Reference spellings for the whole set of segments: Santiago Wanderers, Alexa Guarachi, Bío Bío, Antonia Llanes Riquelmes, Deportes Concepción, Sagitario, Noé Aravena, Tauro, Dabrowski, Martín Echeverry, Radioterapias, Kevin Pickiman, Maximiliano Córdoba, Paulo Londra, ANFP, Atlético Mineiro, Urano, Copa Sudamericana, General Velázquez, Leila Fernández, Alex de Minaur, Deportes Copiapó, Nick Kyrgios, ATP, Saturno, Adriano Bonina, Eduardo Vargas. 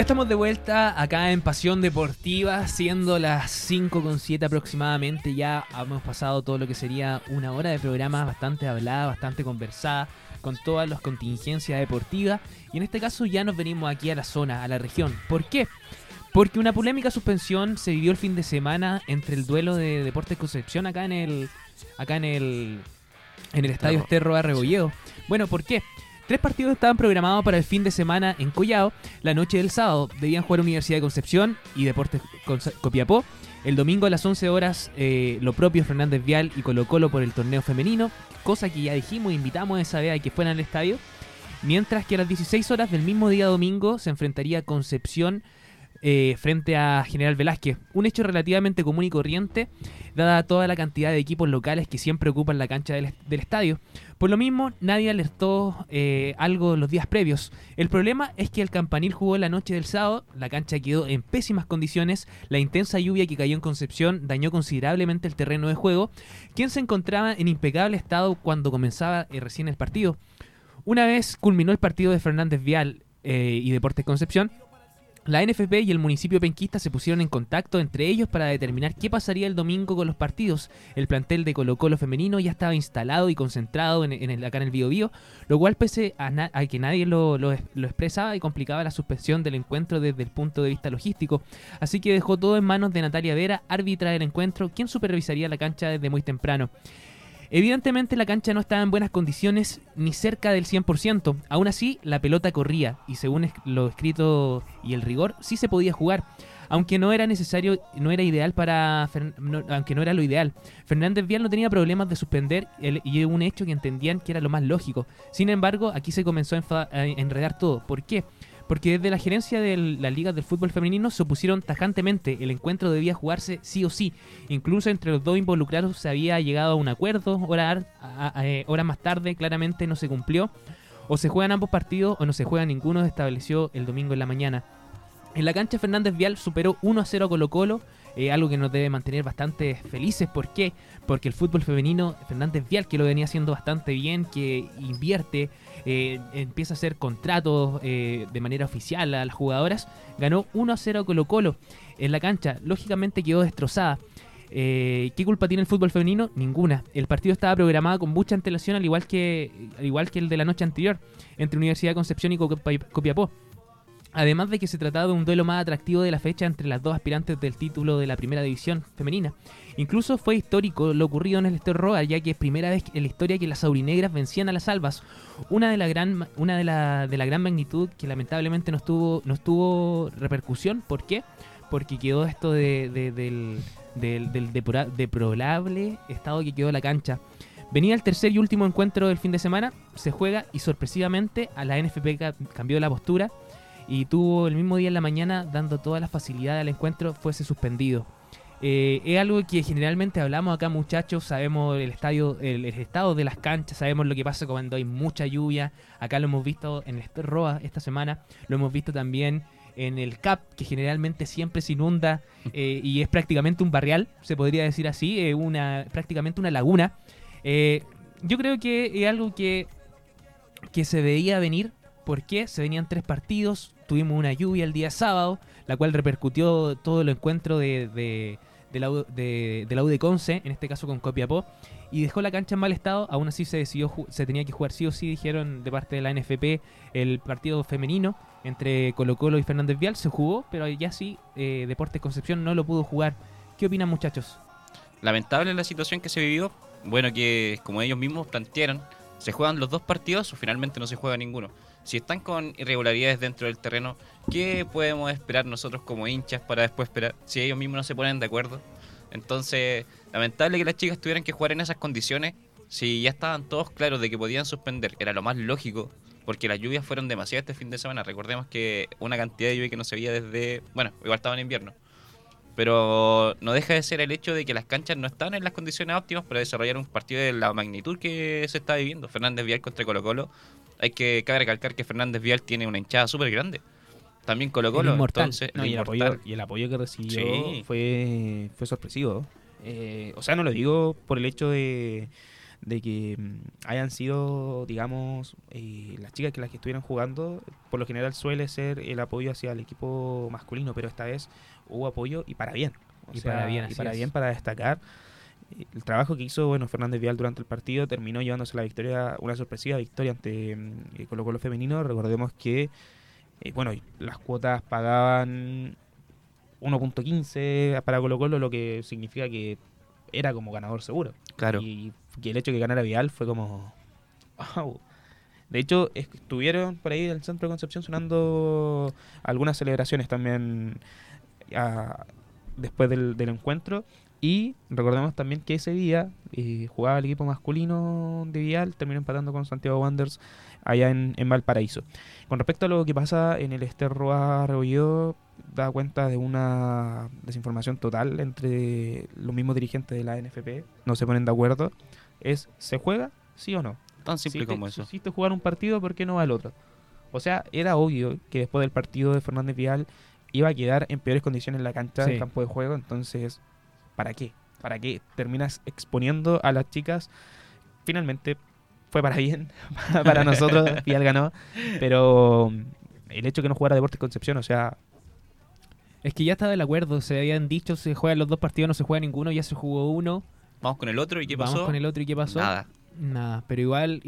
Ya estamos de vuelta acá en Pasión Deportiva, siendo las 5:07 aproximadamente. Ya hemos pasado todo lo que sería una hora de programa bastante hablada, bastante conversada, con todas las contingencias deportivas. Y en este caso ya nos venimos aquí a la zona, a la región. ¿Por qué? Porque una polémica suspensión se vivió el fin de semana entre el duelo de Deportes Concepción acá en el estadio Ester Roa Rebolledo. Bueno, ¿por qué? 3 partidos estaban programados para el fin de semana en Collao. La noche del sábado debían jugar Universidad de Concepción y Deportes Copiapó. El domingo a las 11 horas, lo propio Fernández Vial y Colo Colo por el torneo femenino, cosa que ya dijimos, invitamos esa vez a que fueran al estadio. Mientras que a las 16 horas del mismo día domingo se enfrentaría Concepción frente a General Velázquez, un hecho relativamente común y corriente dada toda la cantidad de equipos locales que siempre ocupan la cancha del estadio. Por lo mismo, nadie alertó algo los días previos. El problema es que el campanil jugó la noche del sábado, la cancha quedó en pésimas condiciones, la intensa lluvia que cayó en Concepción dañó considerablemente el terreno de juego, quien se encontraba en impecable estado cuando comenzaba recién el partido. Una vez culminó el partido de Fernández Vial y Deportes Concepción, la ANFP y el municipio penquista se pusieron en contacto entre ellos para determinar qué pasaría el domingo con los partidos. El plantel de Colo Colo femenino ya estaba instalado y concentrado acá en el Bío Bío, lo cual pese a que nadie lo expresaba y complicaba la suspensión del encuentro desde el punto de vista logístico. Así que dejó todo en manos de Natalia Vera, árbitra del encuentro, quien supervisaría la cancha desde muy temprano. Evidentemente la cancha no estaba en buenas condiciones ni cerca del 100%, aún así la pelota corría y según lo escrito y el rigor sí se podía jugar, aunque no era lo ideal. Fernández Vial no tenía problemas de suspender y un hecho que entendían que era lo más lógico. Sin embargo, aquí se comenzó a enredar todo. ¿Por qué? Porque desde la gerencia de las ligas del fútbol femenino se opusieron tajantemente. El encuentro debía jugarse sí o sí. Incluso entre los dos involucrados se había llegado a un acuerdo. Horas más tarde claramente no se cumplió. O se juegan ambos partidos o no se juega ninguno, estableció el domingo en la mañana. En la cancha Fernández Vial superó 1-0 a Colo Colo, algo que nos debe mantener bastante felices. ¿Por qué? Porque el fútbol femenino, Fernández Vial, que lo venía haciendo bastante bien, que invierte, empieza a hacer contratos de manera oficial a las jugadoras, ganó 1-0 a Colo Colo en la cancha. Lógicamente quedó destrozada. ¿Qué culpa tiene el fútbol femenino? Ninguna. El partido estaba programado con mucha antelación, al igual que el de la noche anterior, entre Universidad de Concepción y Copiapó. Además de que se trataba de un duelo más atractivo de la fecha entre las dos aspirantes del título de la primera división femenina. Incluso fue histórico lo ocurrido en el Ester Roa, ya que es primera vez en la historia que las aurinegras vencían a las albas. Una de la gran magnitud que lamentablemente no tuvo repercusión. ¿Por qué? Porque quedó esto del deplorable estado que quedó la cancha. Venía el tercer y último encuentro del fin de semana, se juega y sorpresivamente a la NFP cambió la postura. Y tuvo el mismo día en la mañana, dando todas las facilidades al encuentro, fuese suspendido. Es algo que generalmente hablamos acá, muchachos. Sabemos el estado de las canchas, sabemos lo que pasa cuando hay mucha lluvia. Acá lo hemos visto en el Ester Roa esta semana, lo hemos visto también en el CAP, que generalmente siempre se inunda y es prácticamente un barrial, se podría decir así, prácticamente una laguna. Yo creo que es algo que se veía venir, porque se venían 3 partidos. Tuvimos una lluvia el día sábado, la cual repercutió todo el encuentro de la U de Conce, en este caso con Copiapó, y dejó la cancha en mal estado. Aún así se tenía que jugar sí o sí, dijeron de parte de la NFP, el partido femenino entre Colo Colo y Fernández Vial. Se jugó, pero ya sí, Deportes Concepción no lo pudo jugar. ¿Qué opinan, muchachos? Lamentable la situación que se vivió. Bueno, que como ellos mismos plantearon, se juegan los dos partidos o finalmente no se juega ninguno. Si están con irregularidades dentro del terreno, ¿qué podemos esperar nosotros como hinchas para después esperar? Si ellos mismos no se ponen de acuerdo. Entonces, lamentable que las chicas tuvieran que jugar en esas condiciones. Si ya estaban todos claros de que podían suspender, era lo más lógico, porque las lluvias fueron demasiadas este fin de semana. Recordemos que una cantidad de lluvia que no se veía desde... Bueno, igual estaba en invierno, pero no deja de ser el hecho de que las canchas no estaban en las condiciones óptimas para desarrollar un partido de la magnitud que se está viviendo. Fernández Vial contra Colo Colo. Cabe recalcar que Fernández Vial tiene una hinchada súper grande. También Colo Colo. El apoyo que recibió sí. fue sorpresivo. O sea, no lo digo por el hecho de, de que hayan sido, digamos, las chicas que las que estuvieran jugando, por lo general suele ser el apoyo hacia el equipo masculino, pero esta vez hubo apoyo y para bien. O sea, para bien, para destacar. El trabajo que hizo Fernández Vial durante el partido terminó llevándose la victoria, una sorpresiva victoria ante Colo Colo femenino. Recordemos que las cuotas pagaban 1.15 para Colo Colo, lo que significa que era como ganador seguro. Claro. Y el hecho de que ganara Vial fue como... wow. De hecho, estuvieron por ahí del centro de Concepción sonando algunas celebraciones también después del encuentro. Y recordemos también que ese día jugaba el equipo masculino de Vial, terminó empatando con Santiago Wanderers allá en Valparaíso. Con respecto a lo que pasa en el Ester Roa Rebolledo, da cuenta de una desinformación total entre los mismos dirigentes de la ANFP. No se ponen de acuerdo. ¿Se juega? ¿Sí o no? Tan simple como eso. Si te jugar un partido, ¿por qué no va el otro? O sea, era obvio que después del partido de Fernández Vial iba a quedar en peores condiciones en la cancha del campo de juego, entonces... ¿Para qué? Terminas exponiendo a las chicas. Finalmente fue para bien, para nosotros, Vial ganó. Pero el hecho de que no jugara Deportes Concepción, o sea... Es que ya estaba el acuerdo, se habían dicho, se juegan los dos partidos, no se juega ninguno, ya se jugó uno. Vamos con el otro y ¿qué pasó? Nada, pero igual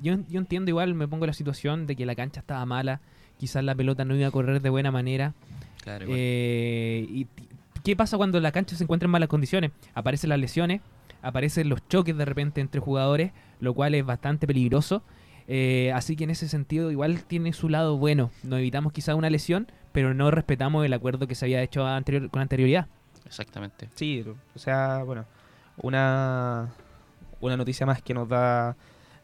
yo entiendo, igual me pongo la situación de que la cancha estaba mala, quizás la pelota no iba a correr de buena manera. Claro, igual. ¿Qué pasa cuando la cancha se encuentra en malas condiciones? Aparecen las lesiones, aparecen los choques de repente entre jugadores, lo cual es bastante peligroso. Así que en ese sentido igual tiene su lado bueno. Nos evitamos quizá una lesión, pero no respetamos el acuerdo que se había hecho con anterioridad. Exactamente. Sí, o sea, una noticia más que nos da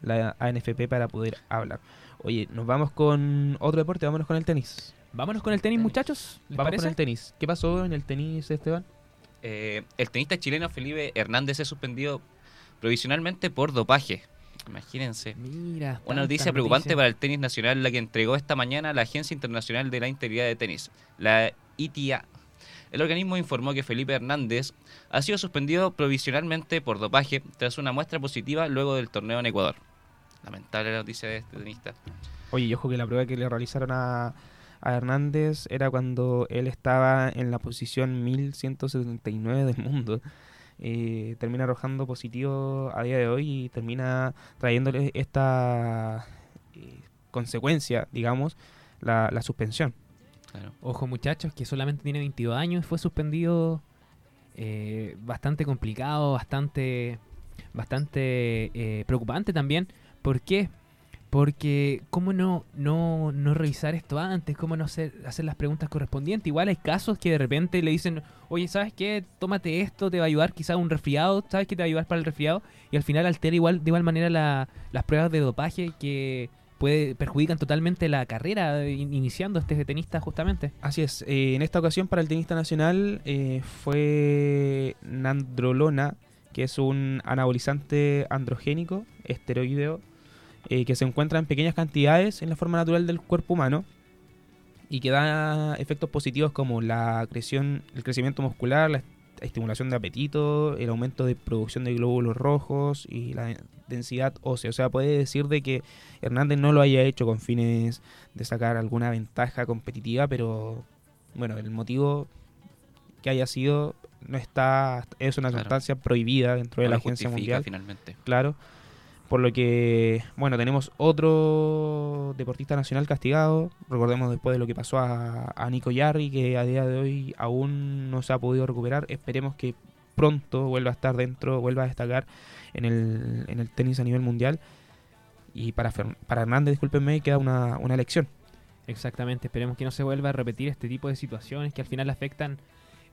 la ANFP para poder hablar. Oye, nos vamos con otro deporte, vámonos con el tenis. Vámonos con el tenis, muchachos. ¿Les parece? Con el tenis. ¿Qué pasó en el tenis, Esteban? El tenista chileno Felipe Hernández es suspendido provisionalmente por dopaje. Imagínense. Mira, una noticia preocupante para el tenis nacional, la que entregó esta mañana la Agencia Internacional de la Integridad de Tenis, la ITA. El organismo informó que Felipe Hernández ha sido suspendido provisionalmente por dopaje tras una muestra positiva luego del torneo en Ecuador. Lamentable la noticia de este tenista. Oye, yo creo que la prueba que le realizaron a Hernández era cuando él estaba en la posición 1179 del mundo. Termina arrojando positivo a día de hoy y termina trayéndole esta consecuencia, digamos, la suspensión. Claro. Ojo, muchachos, que solamente tiene 22 años y fue suspendido. Bastante complicado, bastante preocupante también. ¿Por qué? Porque cómo no revisar esto antes, cómo no hacer las preguntas correspondientes. Igual hay casos que de repente le dicen, oye, ¿sabes qué? Tómate esto, te va a ayudar quizás un resfriado, ¿sabes qué? Te va a ayudar para el resfriado. Y al final altera de igual manera las pruebas de dopaje que perjudican totalmente la carrera iniciando este tenista justamente. Así es, en esta ocasión para el tenista nacional fue nandrolona, que es un anabolizante androgénico, esteroideo, que se encuentra en pequeñas cantidades en la forma natural del cuerpo humano y que da efectos positivos como el crecimiento muscular, la estimulación de apetito, el aumento de producción de glóbulos rojos y la densidad ósea. O sea, puede decir de que Hernández no lo haya hecho con fines de sacar alguna ventaja competitiva, pero bueno, el motivo que haya sido es una sustancia prohibida dentro de la Agencia Mundial. Finalmente. Claro. Por lo que, tenemos otro deportista nacional castigado. Recordemos después de lo que pasó a Nico Yarri, que a día de hoy aún no se ha podido recuperar. Esperemos que pronto vuelva a estar dentro, vuelva a destacar en el tenis a nivel mundial. Y para Hernández, discúlpenme, queda una lección. Exactamente, esperemos que no se vuelva a repetir este tipo de situaciones que al final afectan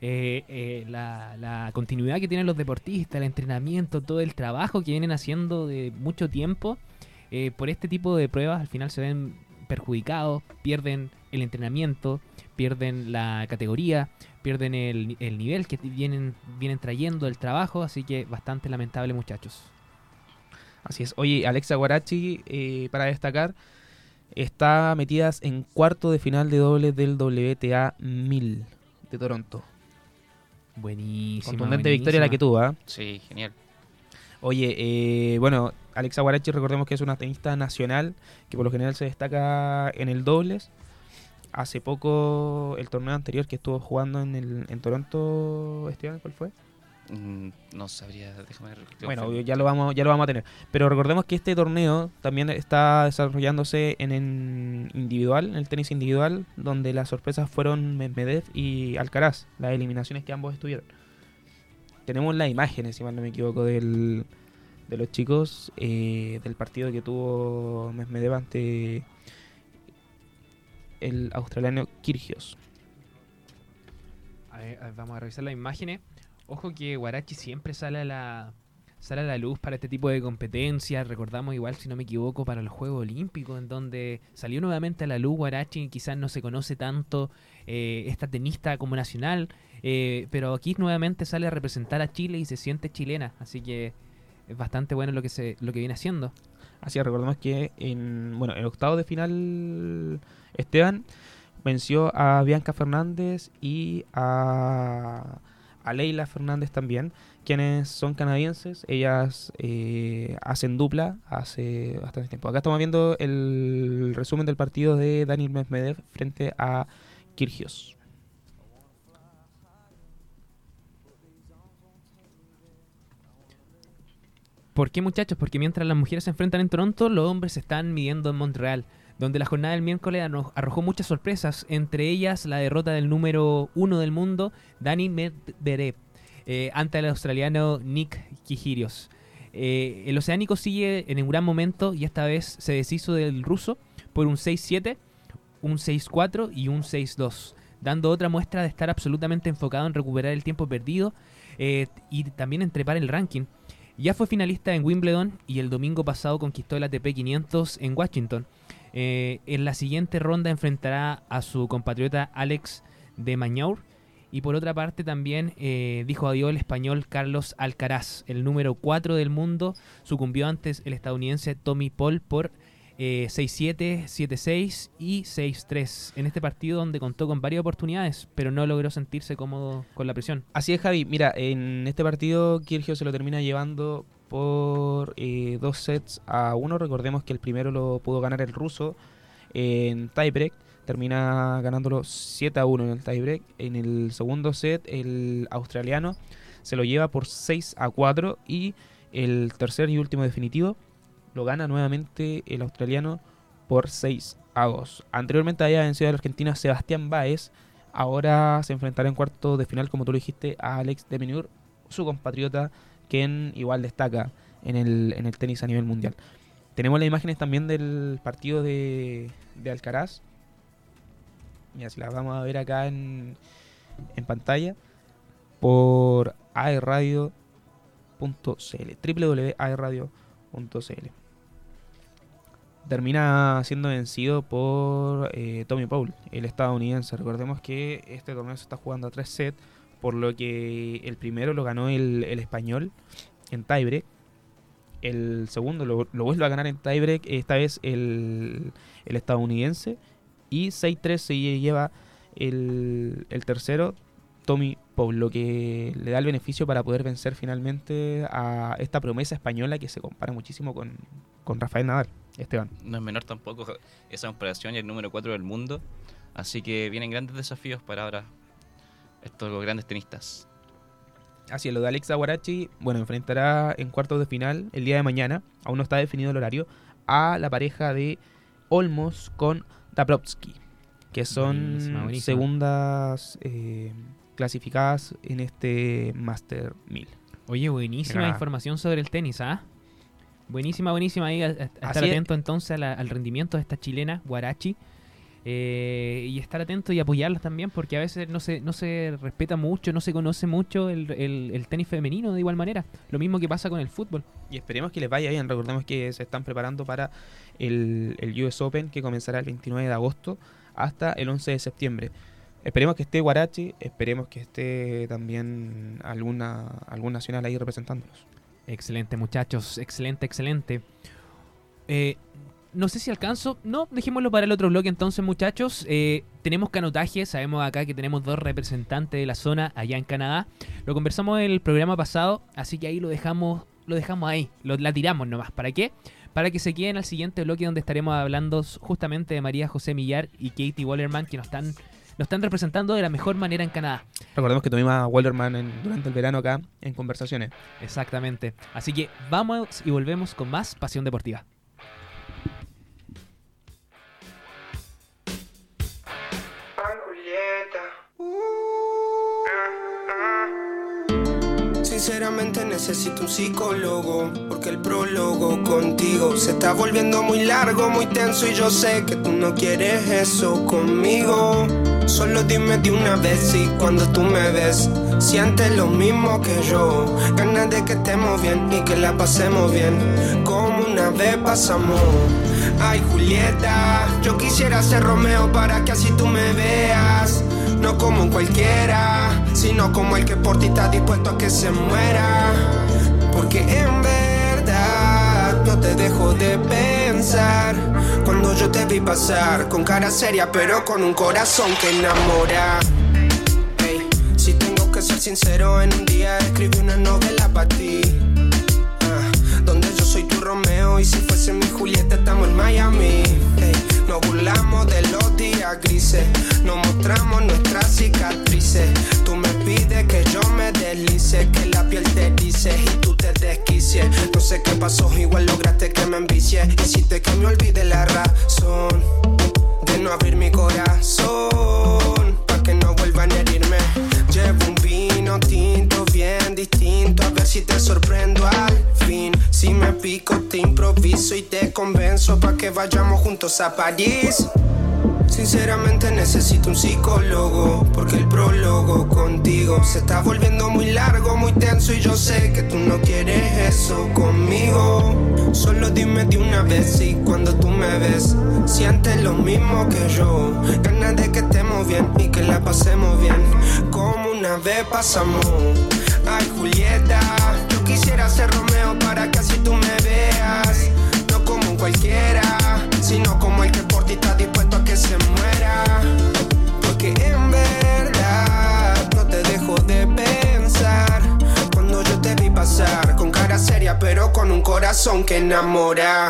la continuidad que tienen los deportistas, el entrenamiento, todo el trabajo que vienen haciendo de mucho tiempo. Por este tipo de pruebas al final se ven perjudicados, pierden el entrenamiento, pierden la categoría, pierden el nivel que vienen trayendo el trabajo, así que bastante lamentable, muchachos. Así es. Oye, Alexa Guarachi, para destacar, está metida en cuarto de final de dobles del WTA 1000 de Toronto. Buenísima. Contundente victoria la que tuvo, ¿eh? Sí, genial. Oye, bueno, Alexa Guarachi, recordemos que es una tenista nacional que por lo general se destaca en el dobles. Hace poco, el torneo anterior que estuvo jugando en Toronto, Esteban, ¿cuál fue? No sabría, déjame ver. Bueno, ya lo vamos a tener. Pero recordemos que este torneo también está desarrollándose en individual, en el tenis individual, donde las sorpresas fueron Medvedev y Alcaraz, las eliminaciones que ambos estuvieron. Tenemos las imágenes, si mal no me equivoco, de los chicos, del partido que tuvo Medvedev ante el australiano Kyrgios. A ver, vamos a revisar las imágenes. Ojo que Guarachi siempre sale a la luz para este tipo de competencias. Recordamos igual, si no me equivoco, para los Juegos Olímpicos, en donde salió nuevamente a la luz Guarachi. Quizás no se conoce tanto esta tenista como nacional, pero aquí nuevamente sale a representar a Chile y se siente chilena. Así que es bastante bueno lo que viene haciendo. Así que recordemos que en octavos de final, Esteban venció a Bianca Fernández y a Leila Fernández también, quienes son canadienses. Ellas hacen dupla hace bastante tiempo. Acá estamos viendo el resumen del partido de Daniil Medvedev frente a Kyrgios. ¿Por qué, muchachos? Porque mientras las mujeres se enfrentan en Toronto, los hombres se están midiendo en Montreal, donde la jornada del miércoles arrojó muchas sorpresas, entre ellas la derrota del número 1 del mundo, Daniil Medvedev, ante el australiano Nick Kyrgios. El oceánico sigue en un gran momento y esta vez se deshizo del ruso por un 6-7, un 6-4 y un 6-2, dando otra muestra de estar absolutamente enfocado en recuperar el tiempo perdido y también en trepar el ranking. Ya fue finalista en Wimbledon y el domingo pasado conquistó el ATP 500 en Washington. En la siguiente ronda enfrentará a su compatriota Alex de Minaur. Y por otra parte también dijo adiós el español Carlos Alcaraz. El número 4 del mundo sucumbió antes el estadounidense Tommy Paul por 6-7, 7-6 y 6-3 en este partido donde contó con varias oportunidades, pero no logró sentirse cómodo con la presión. Así es, Javi. Mira, en este partido Kyrgios se lo termina llevando por 2-1. Recordemos que el primero lo pudo ganar el ruso en tiebreak, termina ganándolo 7-1 en el tiebreak. En el segundo set el australiano se lo lleva por 6-4 y el tercer y último definitivo lo gana nuevamente el australiano por 6-2. Anteriormente había vencido al argentino Sebastián Báez, ahora se enfrentará en cuartos de final, como tú lo dijiste, a Alex de Minaur, su compatriota, quien igual destaca en el tenis a nivel mundial. Tenemos las imágenes también del partido de Alcaraz. Mira, si las vamos a ver acá en pantalla por aerradio.cl, www.aerradio.cl. Termina siendo vencido por Tommy Paul, el estadounidense. Recordemos que este torneo se está jugando a 3 sets, por lo que el primero lo ganó el español en tiebreak. El segundo lo vuelve a ganar en tiebreak, esta vez el estadounidense. Y 6-3 se lleva el tercero, Tommy Paul, lo que le da el beneficio para poder vencer finalmente a esta promesa española que se compara muchísimo con Rafael Nadal. Esteban. No es menor tampoco esa comparación, y el número 4 del mundo. Así que vienen grandes desafíos para ahora estos grandes tenistas. Así es, lo de Alexa Guarachi, bueno, enfrentará en cuartos de final el día de mañana, aún no está definido el horario, a la pareja de Olmos con Dabrowski, que son segundas clasificadas en este Master 1000. Oye, buenísima información sobre el tenis, ¿ah? Buenísima. Ahí estar atento entonces al rendimiento de esta chilena, Guarachi. Y estar atento y apoyarlas también, porque a veces no se respeta mucho, no se conoce mucho el tenis femenino de igual manera, lo mismo que pasa con el fútbol. Y esperemos que les vaya bien. Recordemos que se están preparando para el US Open, que comenzará el 29 de agosto hasta el 11 de septiembre. Esperemos que esté Guarachi, esperemos que esté también algún nacional ahí representándonos. Excelente, muchachos, excelente. No sé si alcanzo. No, dejémoslo para el otro bloque entonces, muchachos. Tenemos canotaje. Sabemos acá que tenemos 2 representantes de la zona allá en Canadá. Lo conversamos en el programa pasado, así que ahí lo dejamos lo dejamos ahí, la tiramos nomás. ¿Para qué? Para que se queden al siguiente bloque donde estaremos hablando justamente de María José Mailliard y Katie Wallerman, que nos están representando de la mejor manera en Canadá. Recordemos que tuvimos a Wallerman durante el verano acá en conversaciones. Exactamente. Así que vamos y volvemos con más Pasión Deportiva. Sinceramente necesito un psicólogo, porque el prólogo contigo se está volviendo muy largo, muy tenso, y yo sé que tú no quieres eso conmigo. Solo dime de una vez si cuando tú me ves sientes lo mismo que yo, ganas de que estemos bien y que la pasemos bien como una vez pasamos. Ay, Julieta, yo quisiera ser Romeo para que así tú me veas, no como un cualquiera, sino como el que por ti está dispuesto a que se muera. Porque en verdad no te dejo de pensar, cuando yo te vi pasar con cara seria pero con un corazón que enamora. Hey, si tengo que ser sincero, en un día escribí una novela para ti, donde yo soy tu Romeo y si fuese mi Julieta estamos en Miami. Hey, nos burlamos de los días grises, nos mostramos nuestras cicatrices. Tú me pides que yo me deslice, que la piel te dice y tú te desquicies. No sé qué pasó, igual lograste que me envicie, hiciste que me olvide la razón de no abrir mi corazón, pa' que no vuelvan a herirme. Llevo un vino tinto bien distinto, a ver si te sorprendo al fin. Si me pico te improviso y te convenzo pa' que vayamos juntos a París. Sinceramente necesito un psicólogo, porque el prólogo contigo se está volviendo muy largo, muy tenso, y yo sé que tú no quieres eso conmigo. Solo dime de una vez si cuando tú me ves sientes lo mismo que yo, ganas de que estemos bien y que la pasemos bien como una vez pasamos. Ay, Julieta, yo quisiera ser Romeo para que así tú me veas, no como cualquiera, sino como el que por ti está dispuesto a que se muera. Porque en verdad no te dejo de pensar, cuando yo te vi pasar con cara seria pero con un corazón que enamora.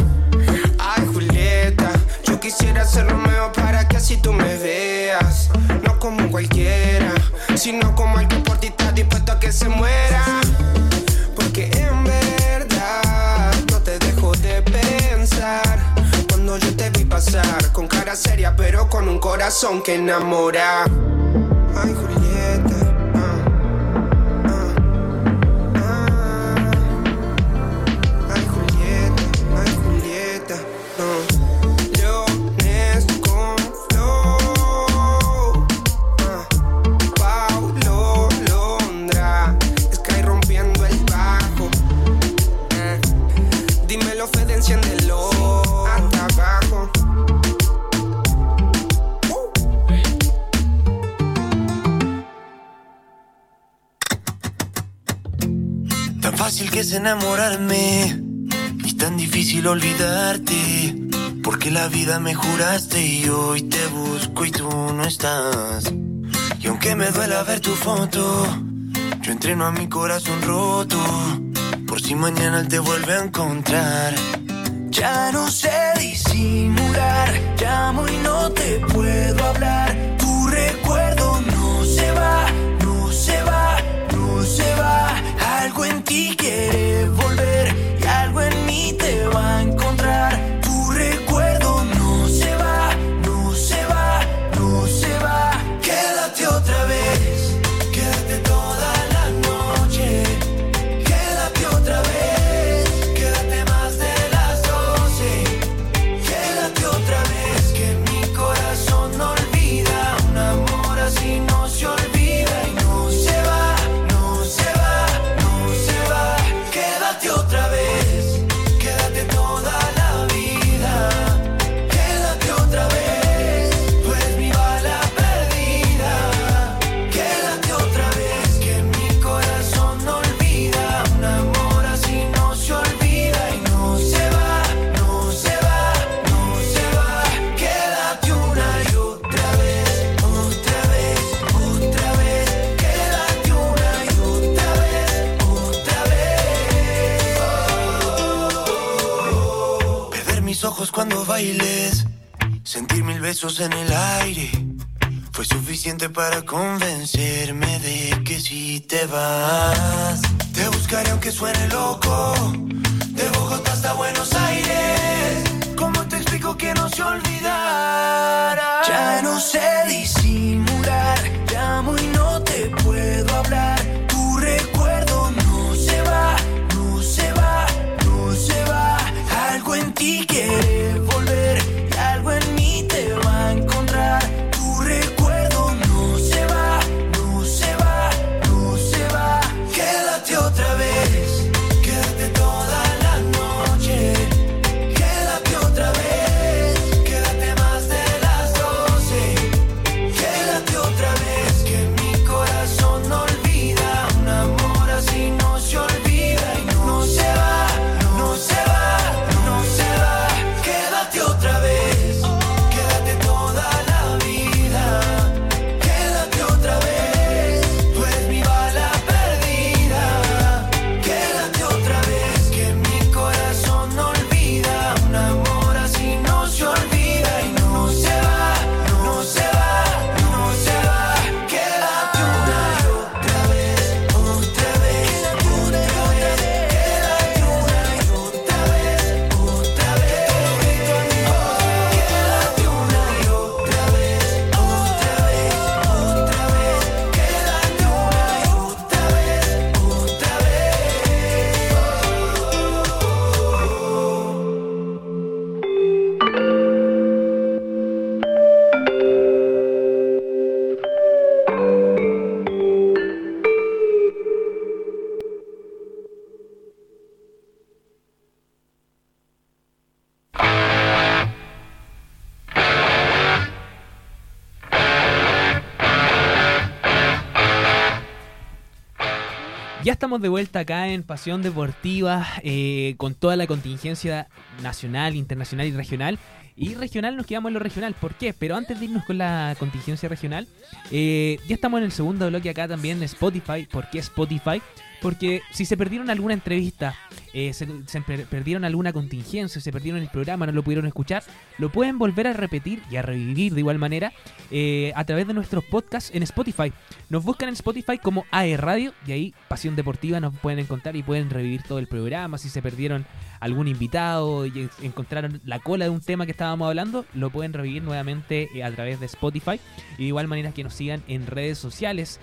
Ay, Julieta, yo quisiera ser Romeo para que así tú me veas, no como cualquiera, sino como el que por ti está dispuesto a que se muera. Porque en verdad no te dejo de pensar, cuando yo te vi pasar con cara seria pero con un corazón que enamora. Ay, Julieta. Ay, Julieta. Ay, Julieta. Leones con flow, Paulo Londra, Sky rompiendo el bajo, dímelo, Fede, enciéndelo. Tan fácil que es enamorarme y tan difícil olvidarte, porque la vida me juraste y hoy te busco y tú no estás. Y aunque me duela ver tu foto, yo entreno a mi corazón roto por si mañana él te vuelve a encontrar. Ya no sé disimular, llamo y no te puedo hablar. Tu recuerdo no se va, no se va, no se va. Algo en ti quiere volver y algo en mí te va a encontrar. Tu recuerdo no se va, no se va, no se va. Quédate otra vez, quédate toda la noche, quédate otra vez. Se olvida y no se va, no se va, no se va. mis ojos cuando bailes, sentir 1000 besos en el aire, fue suficiente para convencerme de que si te vas, te buscaré aunque suene loco, de Bogotá hasta Buenos Aires, ¿cómo te explico que no se olvidara? Ya no sé disimular, te amo y no te puedo hablar, tu recuerdo no se va, no se va, no se va, algo en ti quiere volver, y algo en mí te va a encontrar, tu recuerdo no se va, no se va, no se va, quédate otra vez. Estamos de vuelta acá en Pasión Deportiva con toda la contingencia nacional, internacional y regional. Y regional nos quedamos en lo regional, ¿por qué? Pero antes de irnos con la contingencia regional, ya estamos en el segundo bloque acá también en Spotify. ¿Por qué Spotify? Porque si se perdieron alguna entrevista, se perdieron alguna contingencia, se perdieron el programa, no lo pudieron escuchar, lo pueden volver a repetir y a revivir de igual manera a través de nuestros podcasts en Spotify. Nos buscan en Spotify como AE Radio y ahí Pasión Deportiva nos pueden encontrar y pueden revivir todo el programa. Si se perdieron algún invitado y encontraron la cola de un tema que estábamos hablando, lo pueden revivir nuevamente a través de Spotify. Y de igual manera que nos sigan en redes sociales.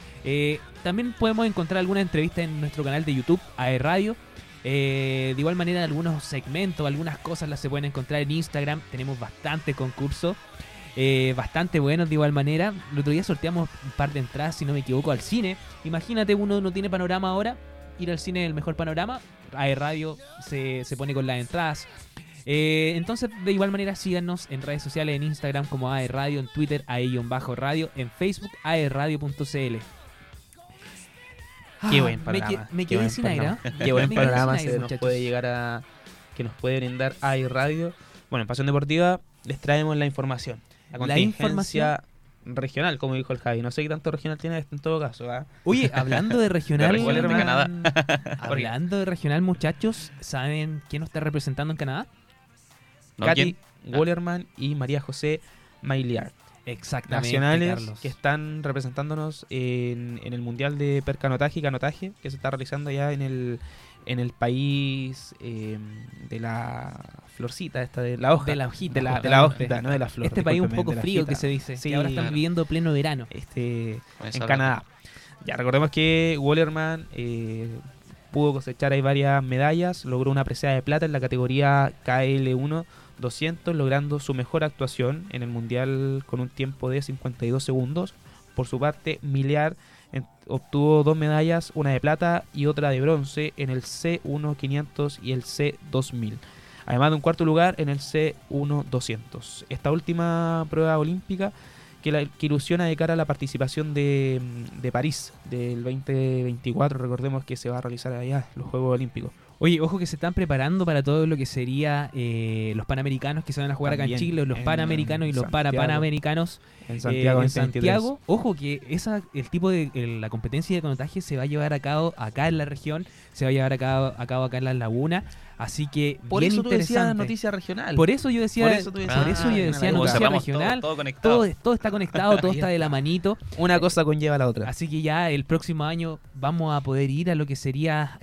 También podemos encontrar alguna entrevista en nuestro canal de YouTube, AE Radio. De igual manera, algunos segmentos, algunas cosas las se pueden encontrar en Instagram. Tenemos bastante concurso, bastante buenos de igual manera. El otro día sorteamos un par de entradas, si no me equivoco, al cine. Imagínate, uno no tiene panorama ahora. Ir al cine es el mejor panorama. AE Radio se pone con las entradas. Entonces, de igual manera, síganos en redes sociales, en Instagram como AE Radio, en Twitter, AE-radio, en Facebook, aeradio.cl. Qué buen programa. Me quedé sin aire. Qué buen programa que nos puede llegar a. Que nos puede brindar AE Radio. Bueno, en Pasión Deportiva les traemos la información. La contingencia regional, como dijo el Javi. No sé qué tanto regional tiene esto en todo caso. Oye, hablando de regional. De regional de Canadá. Hablando de regional, muchachos, ¿saben quién nos está representando en Canadá? No, Katie Wallerman y María José Mailliard. Exactamente, nacionales, Carlos, que están representándonos en el Mundial de Percanotaje y Canotaje que se está realizando ya en el país de la florcita esta, de la hoja, de la hojita, de la hojita, no de la flor. Este país un poco frío que se dice, sí, que ahora están viviendo pleno verano en Canadá. Ya recordemos que Wallerman pudo cosechar ahí varias medallas, logró una presea de plata en la categoría KL1 200, logrando su mejor actuación en el mundial con un tiempo de 52 segundos. Por su parte, Mailliard obtuvo 2 medallas, una de plata y otra de bronce en el C1-500 y el C2000, además de un cuarto lugar en el C1-200. Esta última prueba olímpica que ilusiona de cara a la participación de París del 2024, recordemos que se va a realizar allá los Juegos Olímpicos. Oye, ojo que se están preparando para todo lo que sería los Panamericanos que se van a jugar también acá en Chile, los Panamericanos y los Parapanamericanos en Santiago. En Santiago. Ojo que esa, el tipo de la competencia de canotaje se va a llevar a cabo acá en la región, se va a llevar a cabo acá en Las Lagunas. Así que por bien eso tú decías noticia regional. Por eso yo decía, por eso yo decía noticia regional. Todo está conectado, todo está de la manito. Una cosa conlleva a la otra. Así que ya el próximo año vamos a poder ir a lo que sería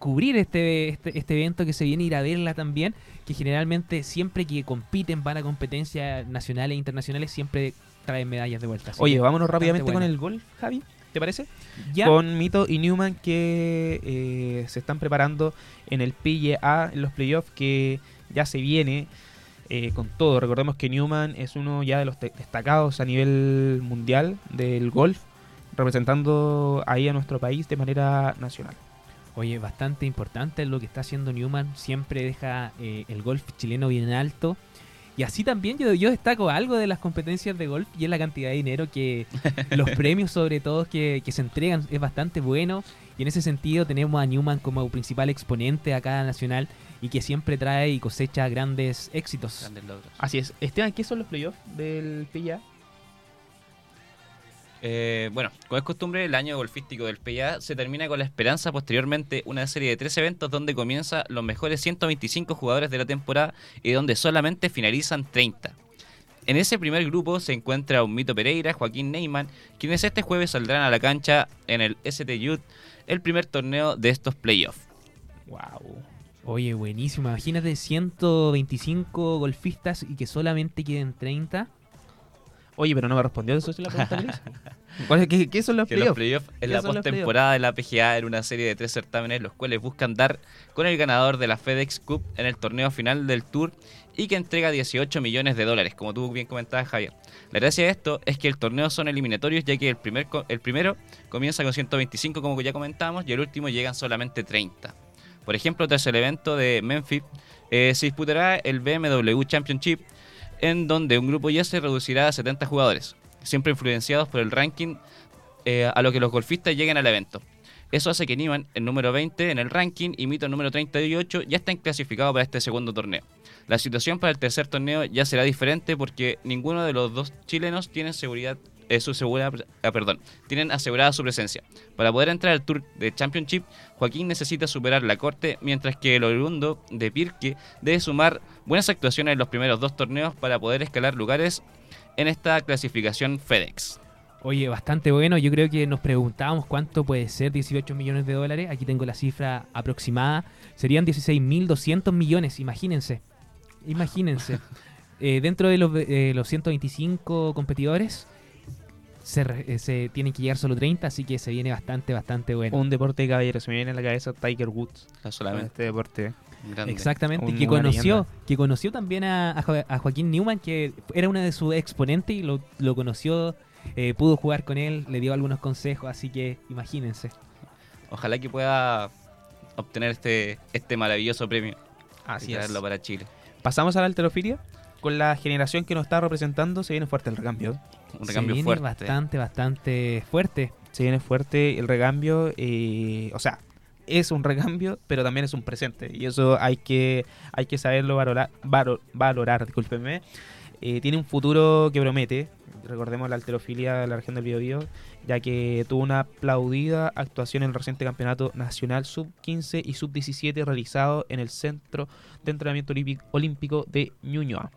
cubrir este evento que se viene, ir a verla también, que generalmente siempre que compiten van a competencias nacionales e internacionales siempre traen medallas de vuelta. Oye, vámonos rápidamente con el golf, Javi. ¿Te parece? Ya. Con Mito y Newman que se están preparando en el PGA, en los playoffs que ya se viene con todo. Recordemos que Newman es uno ya de los destacados a nivel mundial del golf, representando ahí a nuestro país de manera nacional. Oye, bastante importante lo que está haciendo Newman, siempre deja el golf chileno bien alto. Y así también yo destaco algo de las competencias de golf y es la cantidad de dinero que los premios sobre todo que se entregan es bastante bueno. Y en ese sentido tenemos a Newman como principal exponente acá nacional y que siempre trae y cosecha grandes éxitos. Grandes logros. Así es. Esteban, ¿qué son los playoffs del PGA? Bueno, como es costumbre, el año golfístico del PGA se termina con la esperanza posteriormente una serie de 3 eventos donde comienza los mejores 125 jugadores de la temporada y donde solamente finalizan 30. En ese primer grupo se encuentra un Mito Pereira, Joaquín Neyman, quienes este jueves saldrán a la cancha en el ST Youth, el primer torneo de estos playoffs. Wow. Oye, buenísimo. Imagínate 125 golfistas y que solamente queden 30. Oye, pero no me respondió eso. La pregunta ¿Qué son los playoffs? Los playoffs en la postemporada de la PGA era una serie de 3 certámenes, los cuales buscan dar con el ganador de la FedEx Cup en el torneo final del Tour y que entrega $18 millones, como tú bien comentabas, Javier. La gracia de esto es que el torneo son eliminatorios, ya que el primero comienza con 125, como ya comentábamos, y el último llegan solamente 30. Por ejemplo, tras el evento de Memphis, se disputará el BMW Championship, en donde un grupo ya se reducirá a 70 jugadores, siempre influenciados por el ranking a lo que los golfistas lleguen al evento. Eso hace que Neiman, el número 20 en el ranking, y Mito, el número 38, ya estén clasificados para este segundo torneo. La situación para el tercer torneo ya será diferente porque ninguno de los dos chilenos tienen asegurada su presencia. Para poder entrar al Tour de Championship, Joaquín necesita superar la corte, mientras que el oriundo de Pirque debe sumar buenas actuaciones en los primeros 2 torneos para poder escalar lugares en esta clasificación FedEx. Oye, bastante bueno. Yo creo que nos preguntábamos cuánto puede ser $18 millones. Aquí tengo la cifra aproximada. Serían 16.200 millones, imagínense. Dentro de los 125 competidores... Se tienen que llegar solo 30, así que se viene bastante bueno. Un deporte de caballeros, se me viene a la cabeza Tiger Woods, solamente este deporte grande. Exactamente, que conoció también a Joaquín Newman, que era uno de sus exponentes y lo conoció, pudo jugar con él, le dio algunos consejos, así que imagínense. Ojalá que pueda obtener este maravilloso premio. Así es. Traerlo para Chile. Pasamos a la halterofilia. Con la generación que nos está representando se viene fuerte el recambio. Un recambio fuerte. Bastante fuerte. Se viene fuerte el recambio. O sea, es un recambio, pero también es un presente. Y eso hay que saberlo valorar. Discúlpenme. Tiene un futuro que promete. Recordemos la halterofilia de la región del Bío Bío, ya que tuvo una aplaudida actuación en el reciente campeonato nacional sub-15 y sub-17 realizado en el Centro de Entrenamiento Olímpico de Ñuñoa.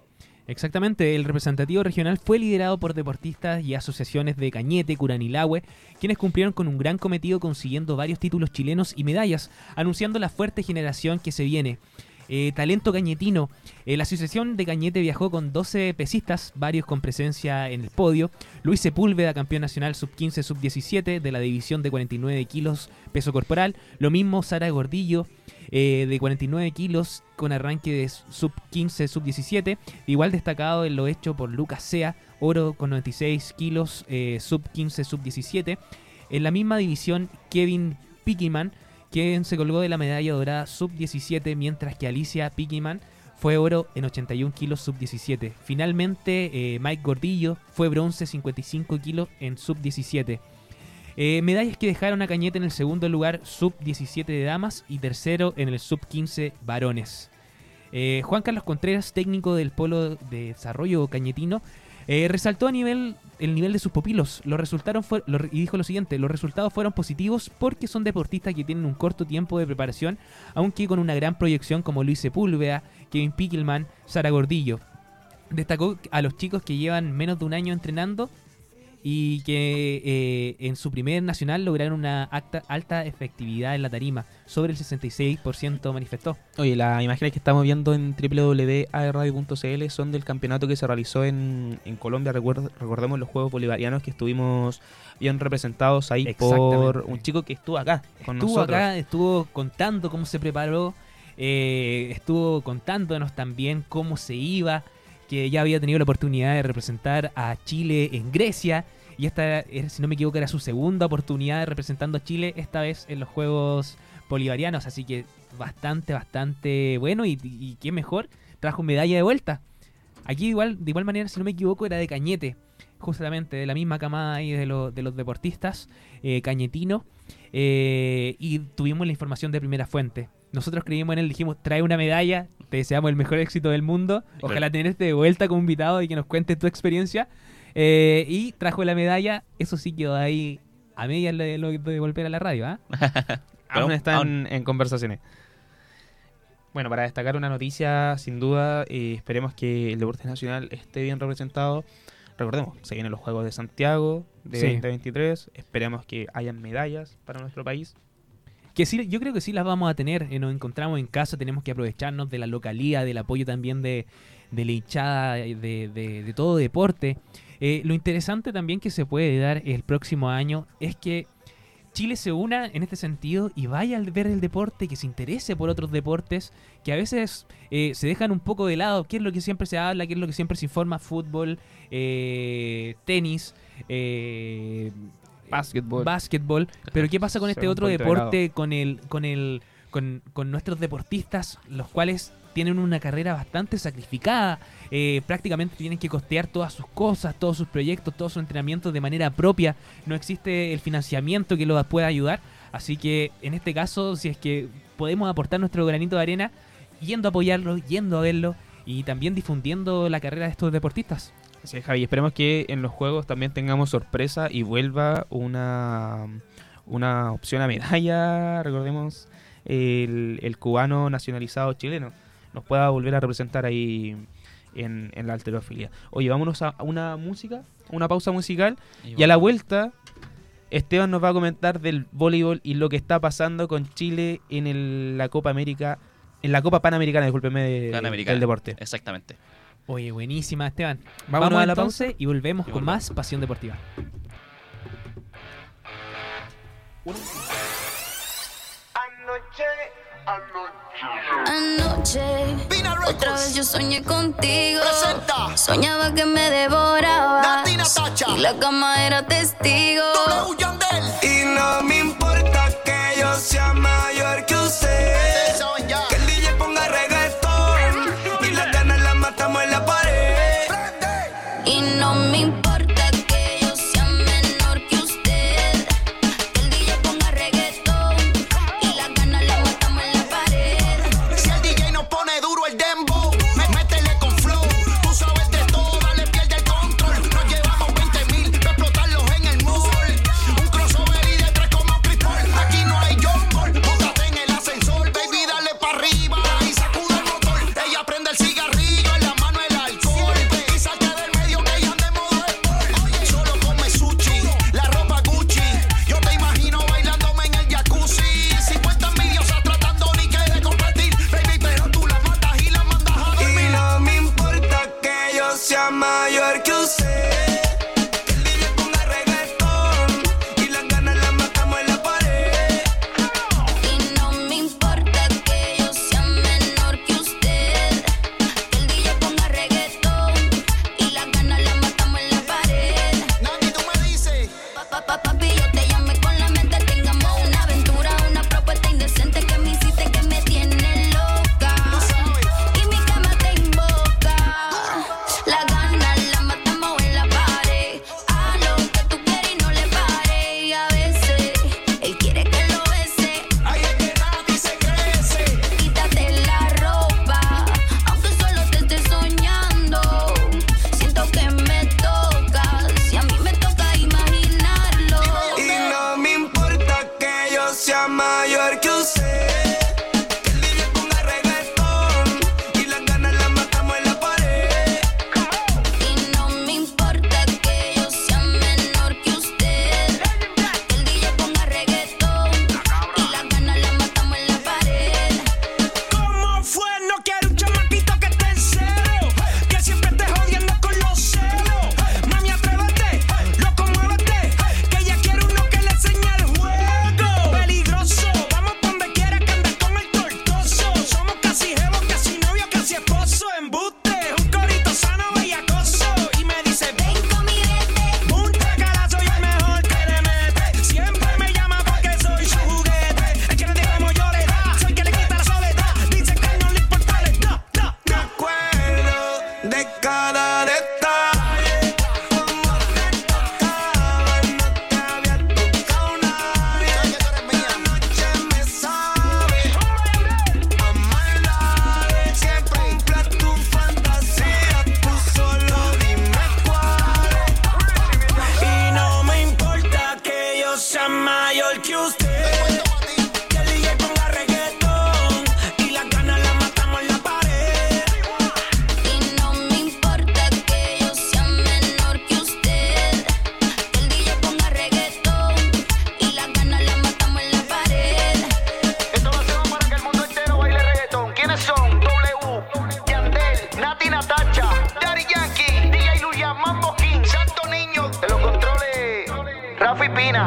Exactamente, el representativo regional fue liderado por deportistas y asociaciones de Cañete, Curanilahue, quienes cumplieron con un gran cometido consiguiendo varios títulos chilenos y medallas, anunciando la fuerte generación que se viene. Talento cañetino. La asociación de Cañete viajó con 12 pesistas, varios con presencia en el podio. Luis Sepúlveda, campeón nacional sub-15, sub-17 de la división de 49 kilos peso corporal. Lo mismo Sara Gordillo, de 49 kilos con arranque de sub-15, sub-17. Igual destacado en lo hecho por Lucas Sea, oro con 96 kilos, sub-15, sub-17. En la misma división, Kevin Pickiman, quien se colgó de la medalla dorada sub-17, mientras que Alicia Pickiman fue oro en 81 kilos sub-17. Finalmente, Mike Gordillo fue bronce 55 kilos en sub-17. Medallas que dejaron a Cañete en el segundo lugar sub-17 de damas y tercero en el sub-15 varones. Juan Carlos Contreras, técnico del polo de desarrollo cañetino, resaltó el nivel de sus pupilos. Y dijo lo siguiente: los resultados fueron positivos porque son deportistas que tienen un corto tiempo de preparación, aunque con una gran proyección, como Luis Sepúlveda, Kevin Pickiman, Sara Gordillo. Destacó a los chicos que llevan menos de un año entrenando y que en su primer nacional lograron una alta efectividad en la tarima, sobre el 66% manifestó. Oye, las imágenes que estamos viendo en www.arradio.cl son del campeonato que se realizó en Colombia. Recordemos los Juegos Bolivarianos, que estuvimos bien representados ahí por un chico que estuvo acá con nosotros. Estuvo contando cómo se preparó, estuvo contándonos también cómo se iba, que ya había tenido la oportunidad de representar a Chile en Grecia, y esta, si no me equivoco, era su segunda oportunidad representando a Chile, esta vez en los Juegos Bolivarianos, así que bastante bueno, y qué mejor, trajo medalla de vuelta. Aquí de igual manera, si no me equivoco, era de Cañete, justamente de la misma camada ahí de los deportistas cañetinos, y tuvimos la información de primera fuente. Nosotros creímos en él, dijimos: trae una medalla, te deseamos el mejor éxito del mundo, ojalá tenerte de vuelta como invitado y que nos cuentes tu experiencia, y trajo la medalla. Eso sí quedó ahí a medias de volver a la radio, ¿eh? Aún están en conversaciones. Bueno, para destacar una noticia, sin duda, esperemos que el deporte nacional esté bien representado. Recordemos, se vienen los Juegos de Santiago de 2023, esperemos que hayan medallas para nuestro país. Que sí, yo creo que sí las vamos a tener, nos encontramos en casa, tenemos que aprovecharnos de la localía, del apoyo también de la hinchada, de todo deporte. Lo interesante también que se puede dar el próximo año es que Chile se una en este sentido y vaya a ver el deporte, que se interese por otros deportes que a veces se dejan un poco de lado. ¿Qué es lo que siempre se habla? ¿Qué es lo que siempre se informa? Fútbol, tenis, Básquetbol. Pero ¿qué pasa con este otro deporte, con nuestros deportistas, los cuales tienen una carrera bastante sacrificada? Prácticamente tienen que costear todas sus cosas, todos sus proyectos, todos sus entrenamientos de manera propia. No existe el financiamiento que los pueda ayudar. Así que en este caso, si es que podemos aportar nuestro granito de arena, yendo a apoyarlos, yendo a verlos y también difundiendo la carrera de estos deportistas. Sí, Javi, esperemos que en los juegos también tengamos sorpresa y vuelva una opción a medalla. Recordemos el cubano nacionalizado chileno, nos pueda volver a representar ahí en la halterofilia. Oye, vámonos a una pausa musical, y a la vuelta Esteban nos va a comentar del voleibol y lo que está pasando con Chile en la Copa Panamericana, del deporte. Exactamente. Oye, buenísima, Esteban. Vamos a la pausa y volvemos con más Pasión Deportiva. Anoche, otra vez yo soñé contigo. Presenta. Soñaba que me devoraba y la cama era testigo. Y no me importa que yo sea mayor que usted, que el DJ ponga reggaetón y las ganas las matamos en la pared. Y no me importa. Sol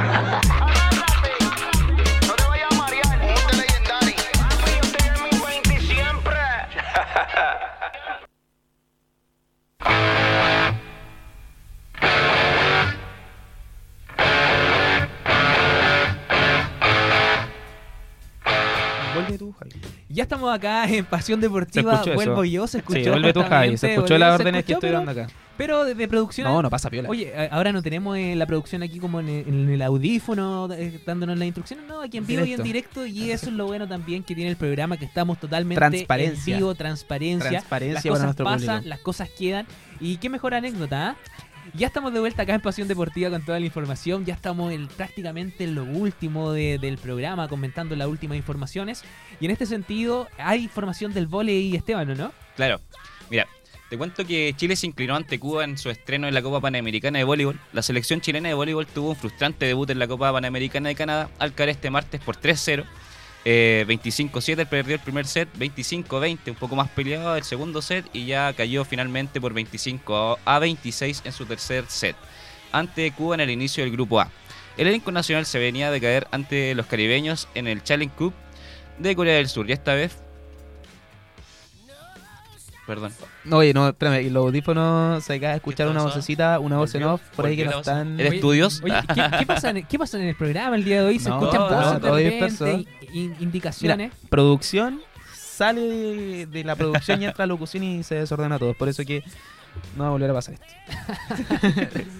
No te vayas a marear, no te leyendario. Papi, yo te doy mi 20 siempre. Vuelve tú, Javi. Ya estamos acá en Pasión Deportiva. Vuelvo yo, se escuchó. Sí, vuelve tú, Javi. Se escuchó las órdenes que estoy dando acá. Pero de producción... No pasa piola. Oye, ahora no tenemos la producción aquí como en el audífono, dándonos las instrucciones. No, aquí en vivo y en directo. Y eso es lo bueno también que tiene el programa, que estamos totalmente en vivo, transparencia. Las cosas pasan, público. Las cosas quedan. Y qué mejor anécdota, ¿eh? Ya estamos de vuelta acá en Pasión Deportiva con toda la información. Ya estamos prácticamente en lo último del programa, comentando las últimas informaciones. Y en este sentido, hay información del vóley, Esteban, ¿no? Claro. Mira, te cuento que Chile se inclinó ante Cuba en su estreno en la Copa Panamericana de Voleibol. La selección chilena de voleibol tuvo un frustrante debut en la Copa Panamericana de Canadá al caer este martes por 3-0. 25-7 perdió el primer set, 25-20, un poco más peleado el segundo set y ya cayó finalmente por 25-26 en su tercer set ante Cuba en el inicio del grupo A. El elenco nacional se venía de caer ante los caribeños en el Challenge Cup de Corea del Sur y esta vez... Perdón. No, oye, no, espérame, los audífonos se acaba de escuchar una vocecita, una voz en off, por ahí que no están... ¿En estudios? Oye, ¿qué pasa en el programa el día de hoy? Se escuchan voces de indicaciones. Mira, producción sale de la producción y entra a locución y se desordena todo, por eso que no va a volver a pasar esto.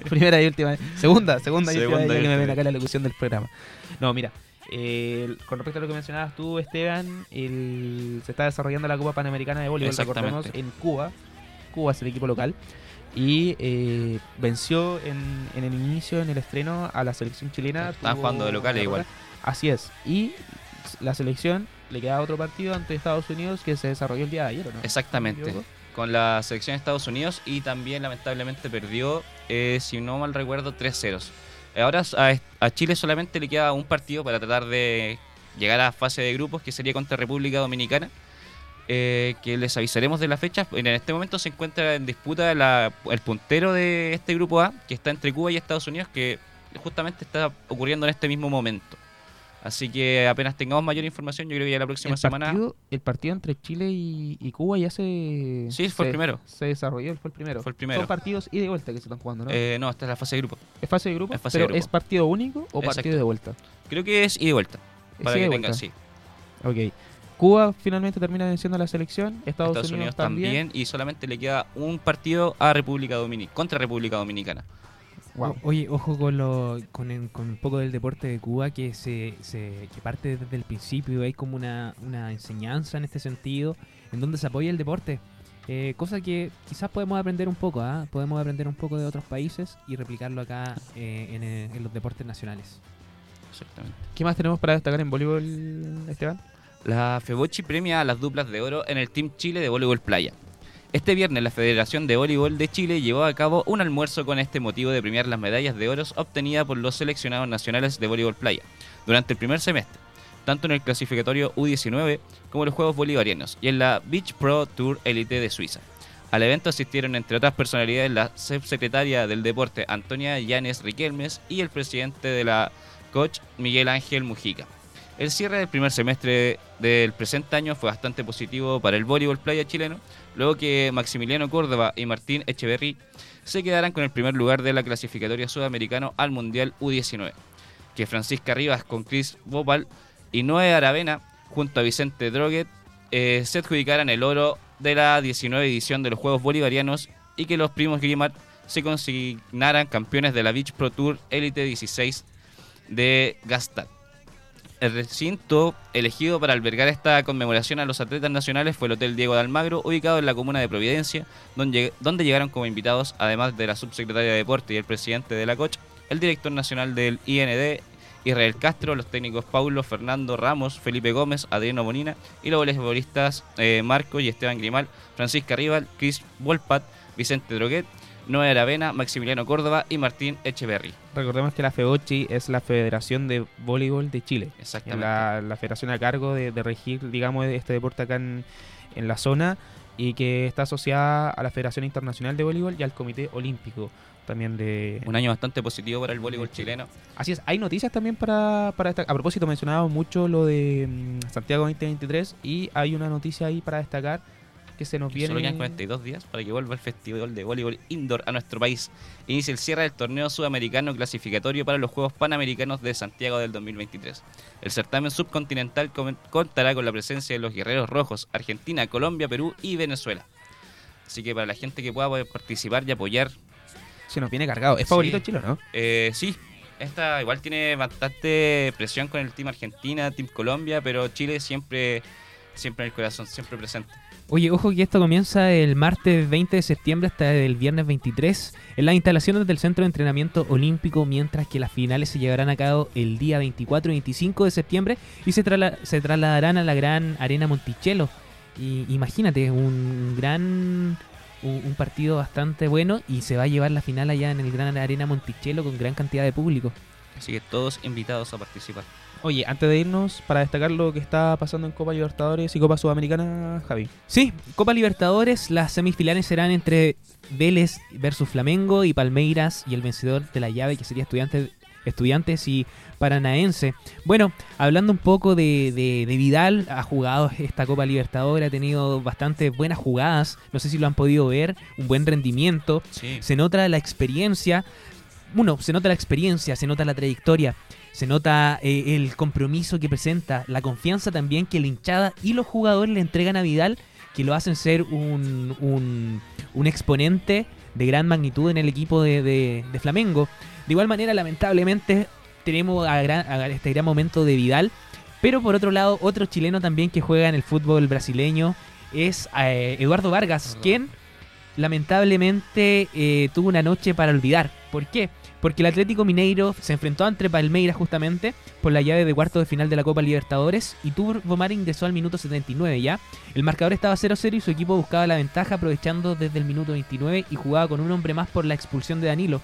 Primera y última vez. Segunda y última vez que me ven acá la locución del programa. No, mira. Con respecto a lo que mencionabas tú, Esteban, se está desarrollando la Copa Panamericana de Voleibol, recordemos, en Cuba. Cuba es el equipo local. Y venció en el inicio, en el estreno, a la selección chilena. Están jugando de locales igual. Así es. Y la selección le queda otro partido ante Estados Unidos que se desarrolló el día de ayer, ¿o no? Exactamente. Con la selección de Estados Unidos y también lamentablemente perdió, si no mal recuerdo, 3-0. Ahora a Chile solamente le queda un partido para tratar de llegar a la fase de grupos, que sería contra República Dominicana, que les avisaremos de la fecha. En este momento se encuentra en disputa el puntero de este grupo A, que está entre Cuba y Estados Unidos, que justamente está ocurriendo en este mismo momento. Así que apenas tengamos mayor información, yo creo que ya la próxima semana... El partido entre Chile y Cuba ya se... Sí, fue el primero. Se desarrolló, fue el primero. Son partidos ida y vuelta que se están jugando, ¿no? No, esta es la fase de grupo. ¿Es fase de grupo? Es fase de grupo. ¿Es partido único o partido de vuelta? Creo que es ida y vuelta. Para que tengan, sí. Ok. Cuba finalmente termina venciendo la selección, Estados Unidos también. Y solamente le queda un partido a contra República Dominicana. Wow. Oye, ojo con un poco del deporte de Cuba que que parte desde el principio. Hay como una enseñanza en este sentido, en donde se apoya el deporte, cosa que quizás podemos aprender un poco, ¿eh? Podemos aprender un poco de otros países y replicarlo acá en los deportes nacionales. Exactamente. ¿Qué más tenemos para destacar en voleibol, Esteban? La Febochi premia a las duplas de oro en el Team Chile de Voleibol Playa. Este viernes la Federación de Voleibol de Chile llevó a cabo un almuerzo con este motivo de premiar las medallas de oro obtenidas por los seleccionados nacionales de voleibol playa durante el primer semestre, tanto en el clasificatorio U19 como en los Juegos Bolivarianos y en la Beach Pro Tour Elite de Suiza. Al evento asistieron entre otras personalidades la subsecretaria del deporte Antonia Llanes Riquelmes y el presidente de la Coach Miguel Ángel Mujica. El cierre del primer semestre del presente año fue bastante positivo para el voleibol playa chileno, luego que Maximiliano Córdoba y Martín Echeverry se quedarán con el primer lugar de la clasificatoria sudamericana al Mundial U19, que Francisca Rivas con Chris Bopal y Noé Aravena, junto a Vicente Droguet, se adjudicaran el oro de la 19 edición de los Juegos Bolivarianos y que los primos Grimard se consignaran campeones de la Beach Pro Tour Elite 16 de Gastad. El recinto elegido para albergar esta conmemoración a los atletas nacionales fue el Hotel Diego de Almagro, ubicado en la comuna de Providencia, donde llegaron como invitados, además de la subsecretaria de Deporte y el presidente de la COCH, el director nacional del IND, Israel Castro, los técnicos Paulo Fernando Ramos, Felipe Gómez, Adriano Bonina y los voleibolistas Marco y Esteban Grimal, Francisca Rival, Chris Wolpat, Vicente Droguet, Noé Aravena, Maximiliano Córdoba y Martín Echeverry. Recordemos que la FEVOCHI es la Federación de Voleibol de Chile. Exactamente. La federación a cargo de regir, digamos, este deporte acá en en la zona y que está asociada a la Federación Internacional de Voleibol y al Comité Olímpico también de... Un año bastante positivo para el voleibol chileno. Así es, hay noticias también para destacar. A propósito, mencionábamos mucho lo de Santiago 2023 y hay una noticia ahí para destacar que se nos viene... Solo quedan 42 días para que vuelva el Festival de Voleibol Indoor a nuestro país. Inicia el cierre del torneo sudamericano clasificatorio para los Juegos Panamericanos de Santiago del 2023. El certamen subcontinental contará con la presencia de los guerreros rojos, Argentina, Colombia, Perú y Venezuela. Así que para la gente que pueda participar y apoyar... Se nos viene cargado. ¿Es favorito el Chile, no? Sí. Esta igual tiene bastante presión con el Team Argentina, Team Colombia, pero Chile siempre en el corazón, siempre presente. Oye, ojo que esto comienza el martes 20 de septiembre hasta el viernes 23 en las instalaciones del Centro de Entrenamiento Olímpico, mientras que las finales se llevarán a cabo el día 24 y 25 de septiembre y se trasladarán a la gran Arena Monticello. Y imagínate, un partido bastante bueno y se va a llevar la final allá en el Gran Arena Monticello con gran cantidad de público. Así que todos invitados a participar. Oye, antes de irnos, para destacar lo que está pasando en Copa Libertadores y Copa Sudamericana, Javi. Sí, Copa Libertadores, las semifinales serán entre Vélez versus Flamengo y Palmeiras y el vencedor de la llave, que sería Estudiantes y Paranaense. Bueno, hablando un poco de Vidal, ha jugado esta Copa Libertadores, ha tenido bastantes buenas jugadas, no sé si lo han podido ver, un buen rendimiento, sí. Se nota la experiencia, se nota la trayectoria, se nota el compromiso que presenta, la confianza también que la hinchada y los jugadores le entregan a Vidal, que lo hacen ser un exponente de gran magnitud en el equipo de Flamengo. De igual manera, lamentablemente, tenemos a este gran momento de Vidal, pero por otro lado, otro chileno también que juega en el fútbol brasileño es Eduardo Vargas, quien lamentablemente tuvo una noche para olvidar. ¿Por qué? Porque el Atlético Mineiro se enfrentó ante Palmeiras justamente por la llave de cuartos de final de la Copa Libertadores y Turbo Mara ingresó al minuto 79 ya. El marcador estaba 0-0 y su equipo buscaba la ventaja aprovechando desde el minuto 29 y jugaba con un hombre más por la expulsión de Danilo.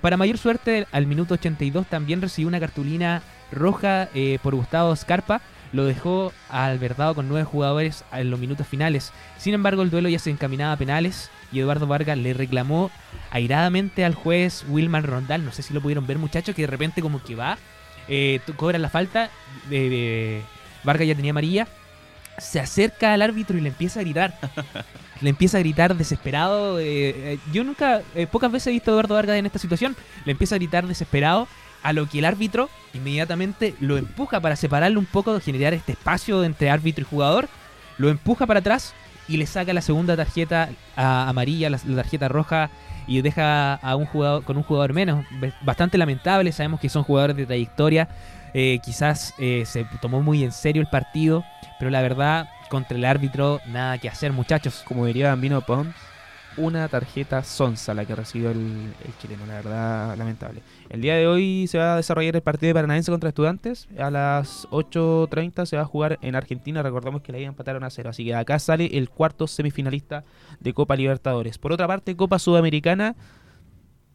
Para mayor suerte, al minuto 82 también recibió una cartulina roja por Gustavo Scarpa. Lo dejó alberdado con 9 jugadores en los minutos finales. Sin embargo, el duelo ya se encaminaba a penales y Eduardo Vargas le reclamó airadamente al juez Wilman Rondal. No sé si lo pudieron ver, muchachos, que de repente como que va, cobra la falta, Vargas ya tenía amarilla, se acerca al árbitro y le empieza a gritar. Le empieza a gritar desesperado. Yo nunca, pocas veces he visto a Eduardo Vargas en esta situación. Le empieza a gritar desesperado, a lo que el árbitro inmediatamente lo empuja para separarlo un poco, generar este espacio entre árbitro y jugador. Lo empuja para atrás y le saca la segunda tarjeta amarilla, la tarjeta roja, y deja a un jugador con un jugador menos. Bastante lamentable, sabemos que son jugadores de trayectoria. Quizás se tomó muy en serio el partido, pero la verdad, contra el árbitro, nada que hacer, muchachos. Como diría Bambino Pons, una tarjeta sonsa la que recibió el chileno, la verdad, lamentable. El día de hoy se va a desarrollar el partido de Paranaense contra Estudiantes. A las 8:30 se va a jugar en Argentina. Recordamos que la ida empataron a 0. Así que acá sale el cuarto semifinalista de Copa Libertadores. Por otra parte, Copa Sudamericana.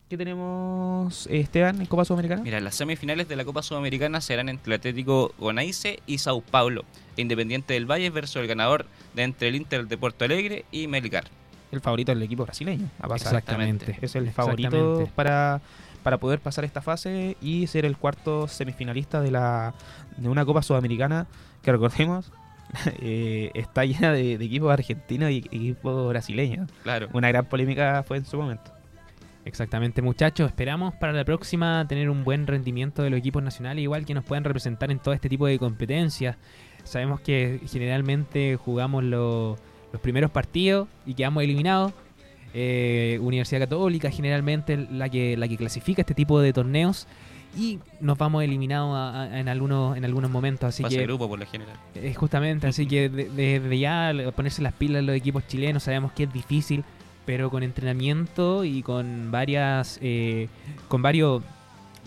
¿Qué tenemos, Esteban, en Copa Sudamericana? Mira, las semifinales de la Copa Sudamericana serán entre Atlético Gonaise y Sao Paulo. Independiente del Valle versus el ganador de entre el Inter de Porto Alegre y Melgar. El favorito del equipo brasileño. A pasar. Exactamente. Es el favorito para poder pasar esta fase y ser el cuarto semifinalista de una Copa Sudamericana que, recordemos, está llena de equipos argentinos y equipos brasileños. Claro. Una gran polémica fue en su momento. Exactamente, muchachos, esperamos para la próxima tener un buen rendimiento de los equipos nacionales, igual que nos puedan representar en todo este tipo de competencias. Sabemos que generalmente jugamos los primeros partidos y quedamos eliminados. Universidad Católica generalmente la que clasifica este tipo de torneos y nos vamos eliminados en algunos momentos, así pase que grupo por lo general. Justamente, así que desde ya ponerse las pilas los equipos chilenos, sabemos que es difícil, pero con entrenamiento y con varios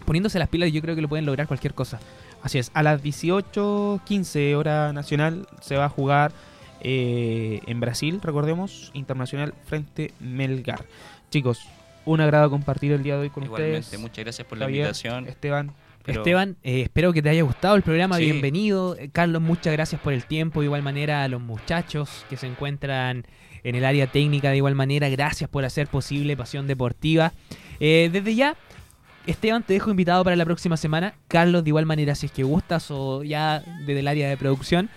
poniéndose las pilas, yo creo que lo pueden lograr cualquier cosa. Así es, a las 18:15 hora nacional se va a jugar en Brasil, recordemos, Internacional frente Melgar. Chicos, un agrado compartir el día de hoy con ustedes. Igualmente, muchas gracias por la invitación. Esteban, Pero... Esteban, espero que te haya gustado el programa, sí. Bienvenido. Carlos, muchas gracias por el tiempo. De igual manera a los muchachos que se encuentran en el área técnica, de igual manera, gracias por hacer posible Pasión Deportiva. Desde ya, Esteban, te dejo invitado para la próxima semana. Carlos, de igual manera, si es que gustas, o ya desde el área de producción,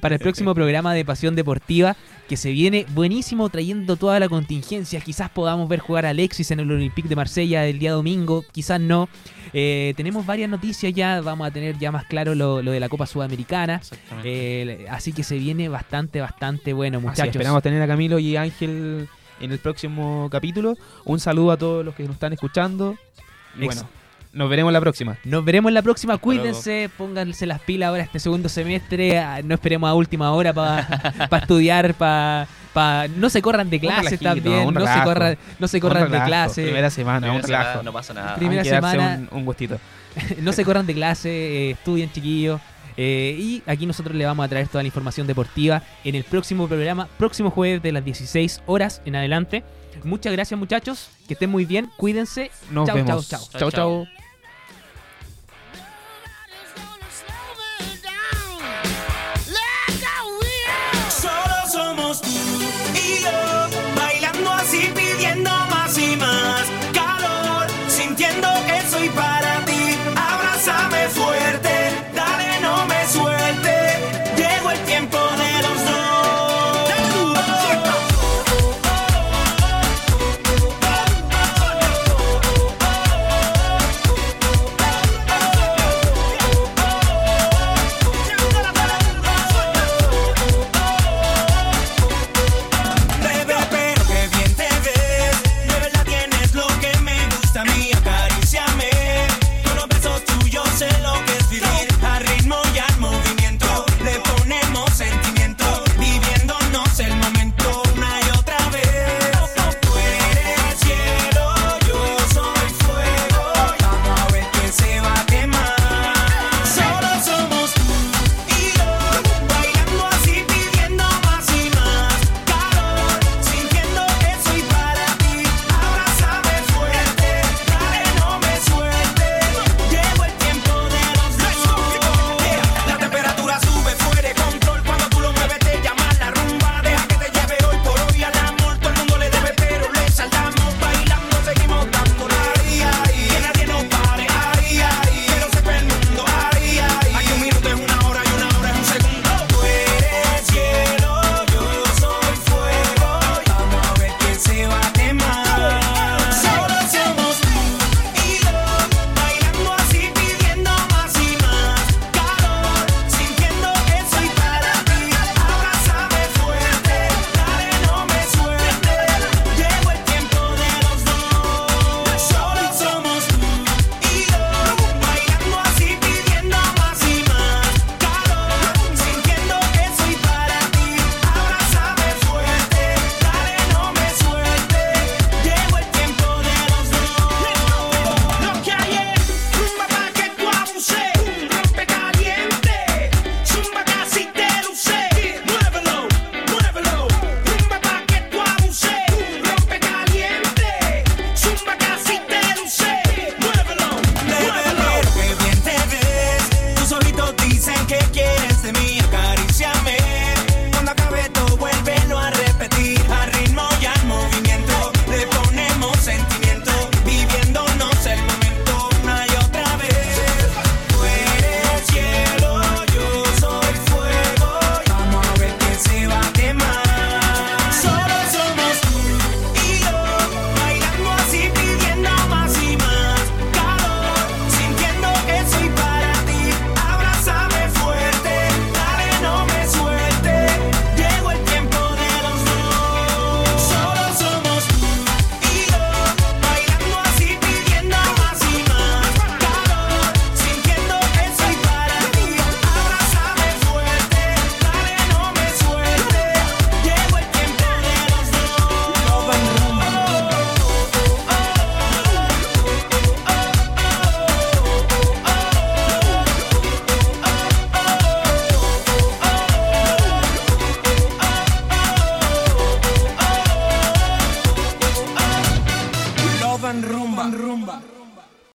para el próximo programa de Pasión Deportiva, que se viene buenísimo, trayendo toda la contingencia. Quizás podamos ver jugar a Alexis en el Olympique de Marsella el día domingo, quizás no. Tenemos varias noticias ya, vamos a tener ya más claro lo de la Copa Sudamericana. Exactamente. Así que se viene bastante bueno, muchachos. Esperamos tener a Camilo y Ángel en el próximo capítulo. Un saludo a todos los que nos están escuchando. Y bueno, nos veremos la próxima. Cuídense, pónganse las pilas ahora este segundo semestre. No esperemos a última hora para estudiar, no se corran de clases también. No se corran de clases. Primera semana, un relajo. No pasa nada. Primera semana, un gustito. No se corran de clases, estudien, chiquillos. Y aquí nosotros le vamos a traer toda la información deportiva en el próximo programa, próximo jueves de las 16 horas en adelante. Muchas gracias, muchachos, que estén muy bien, cuídense. Nos vemos. Chao.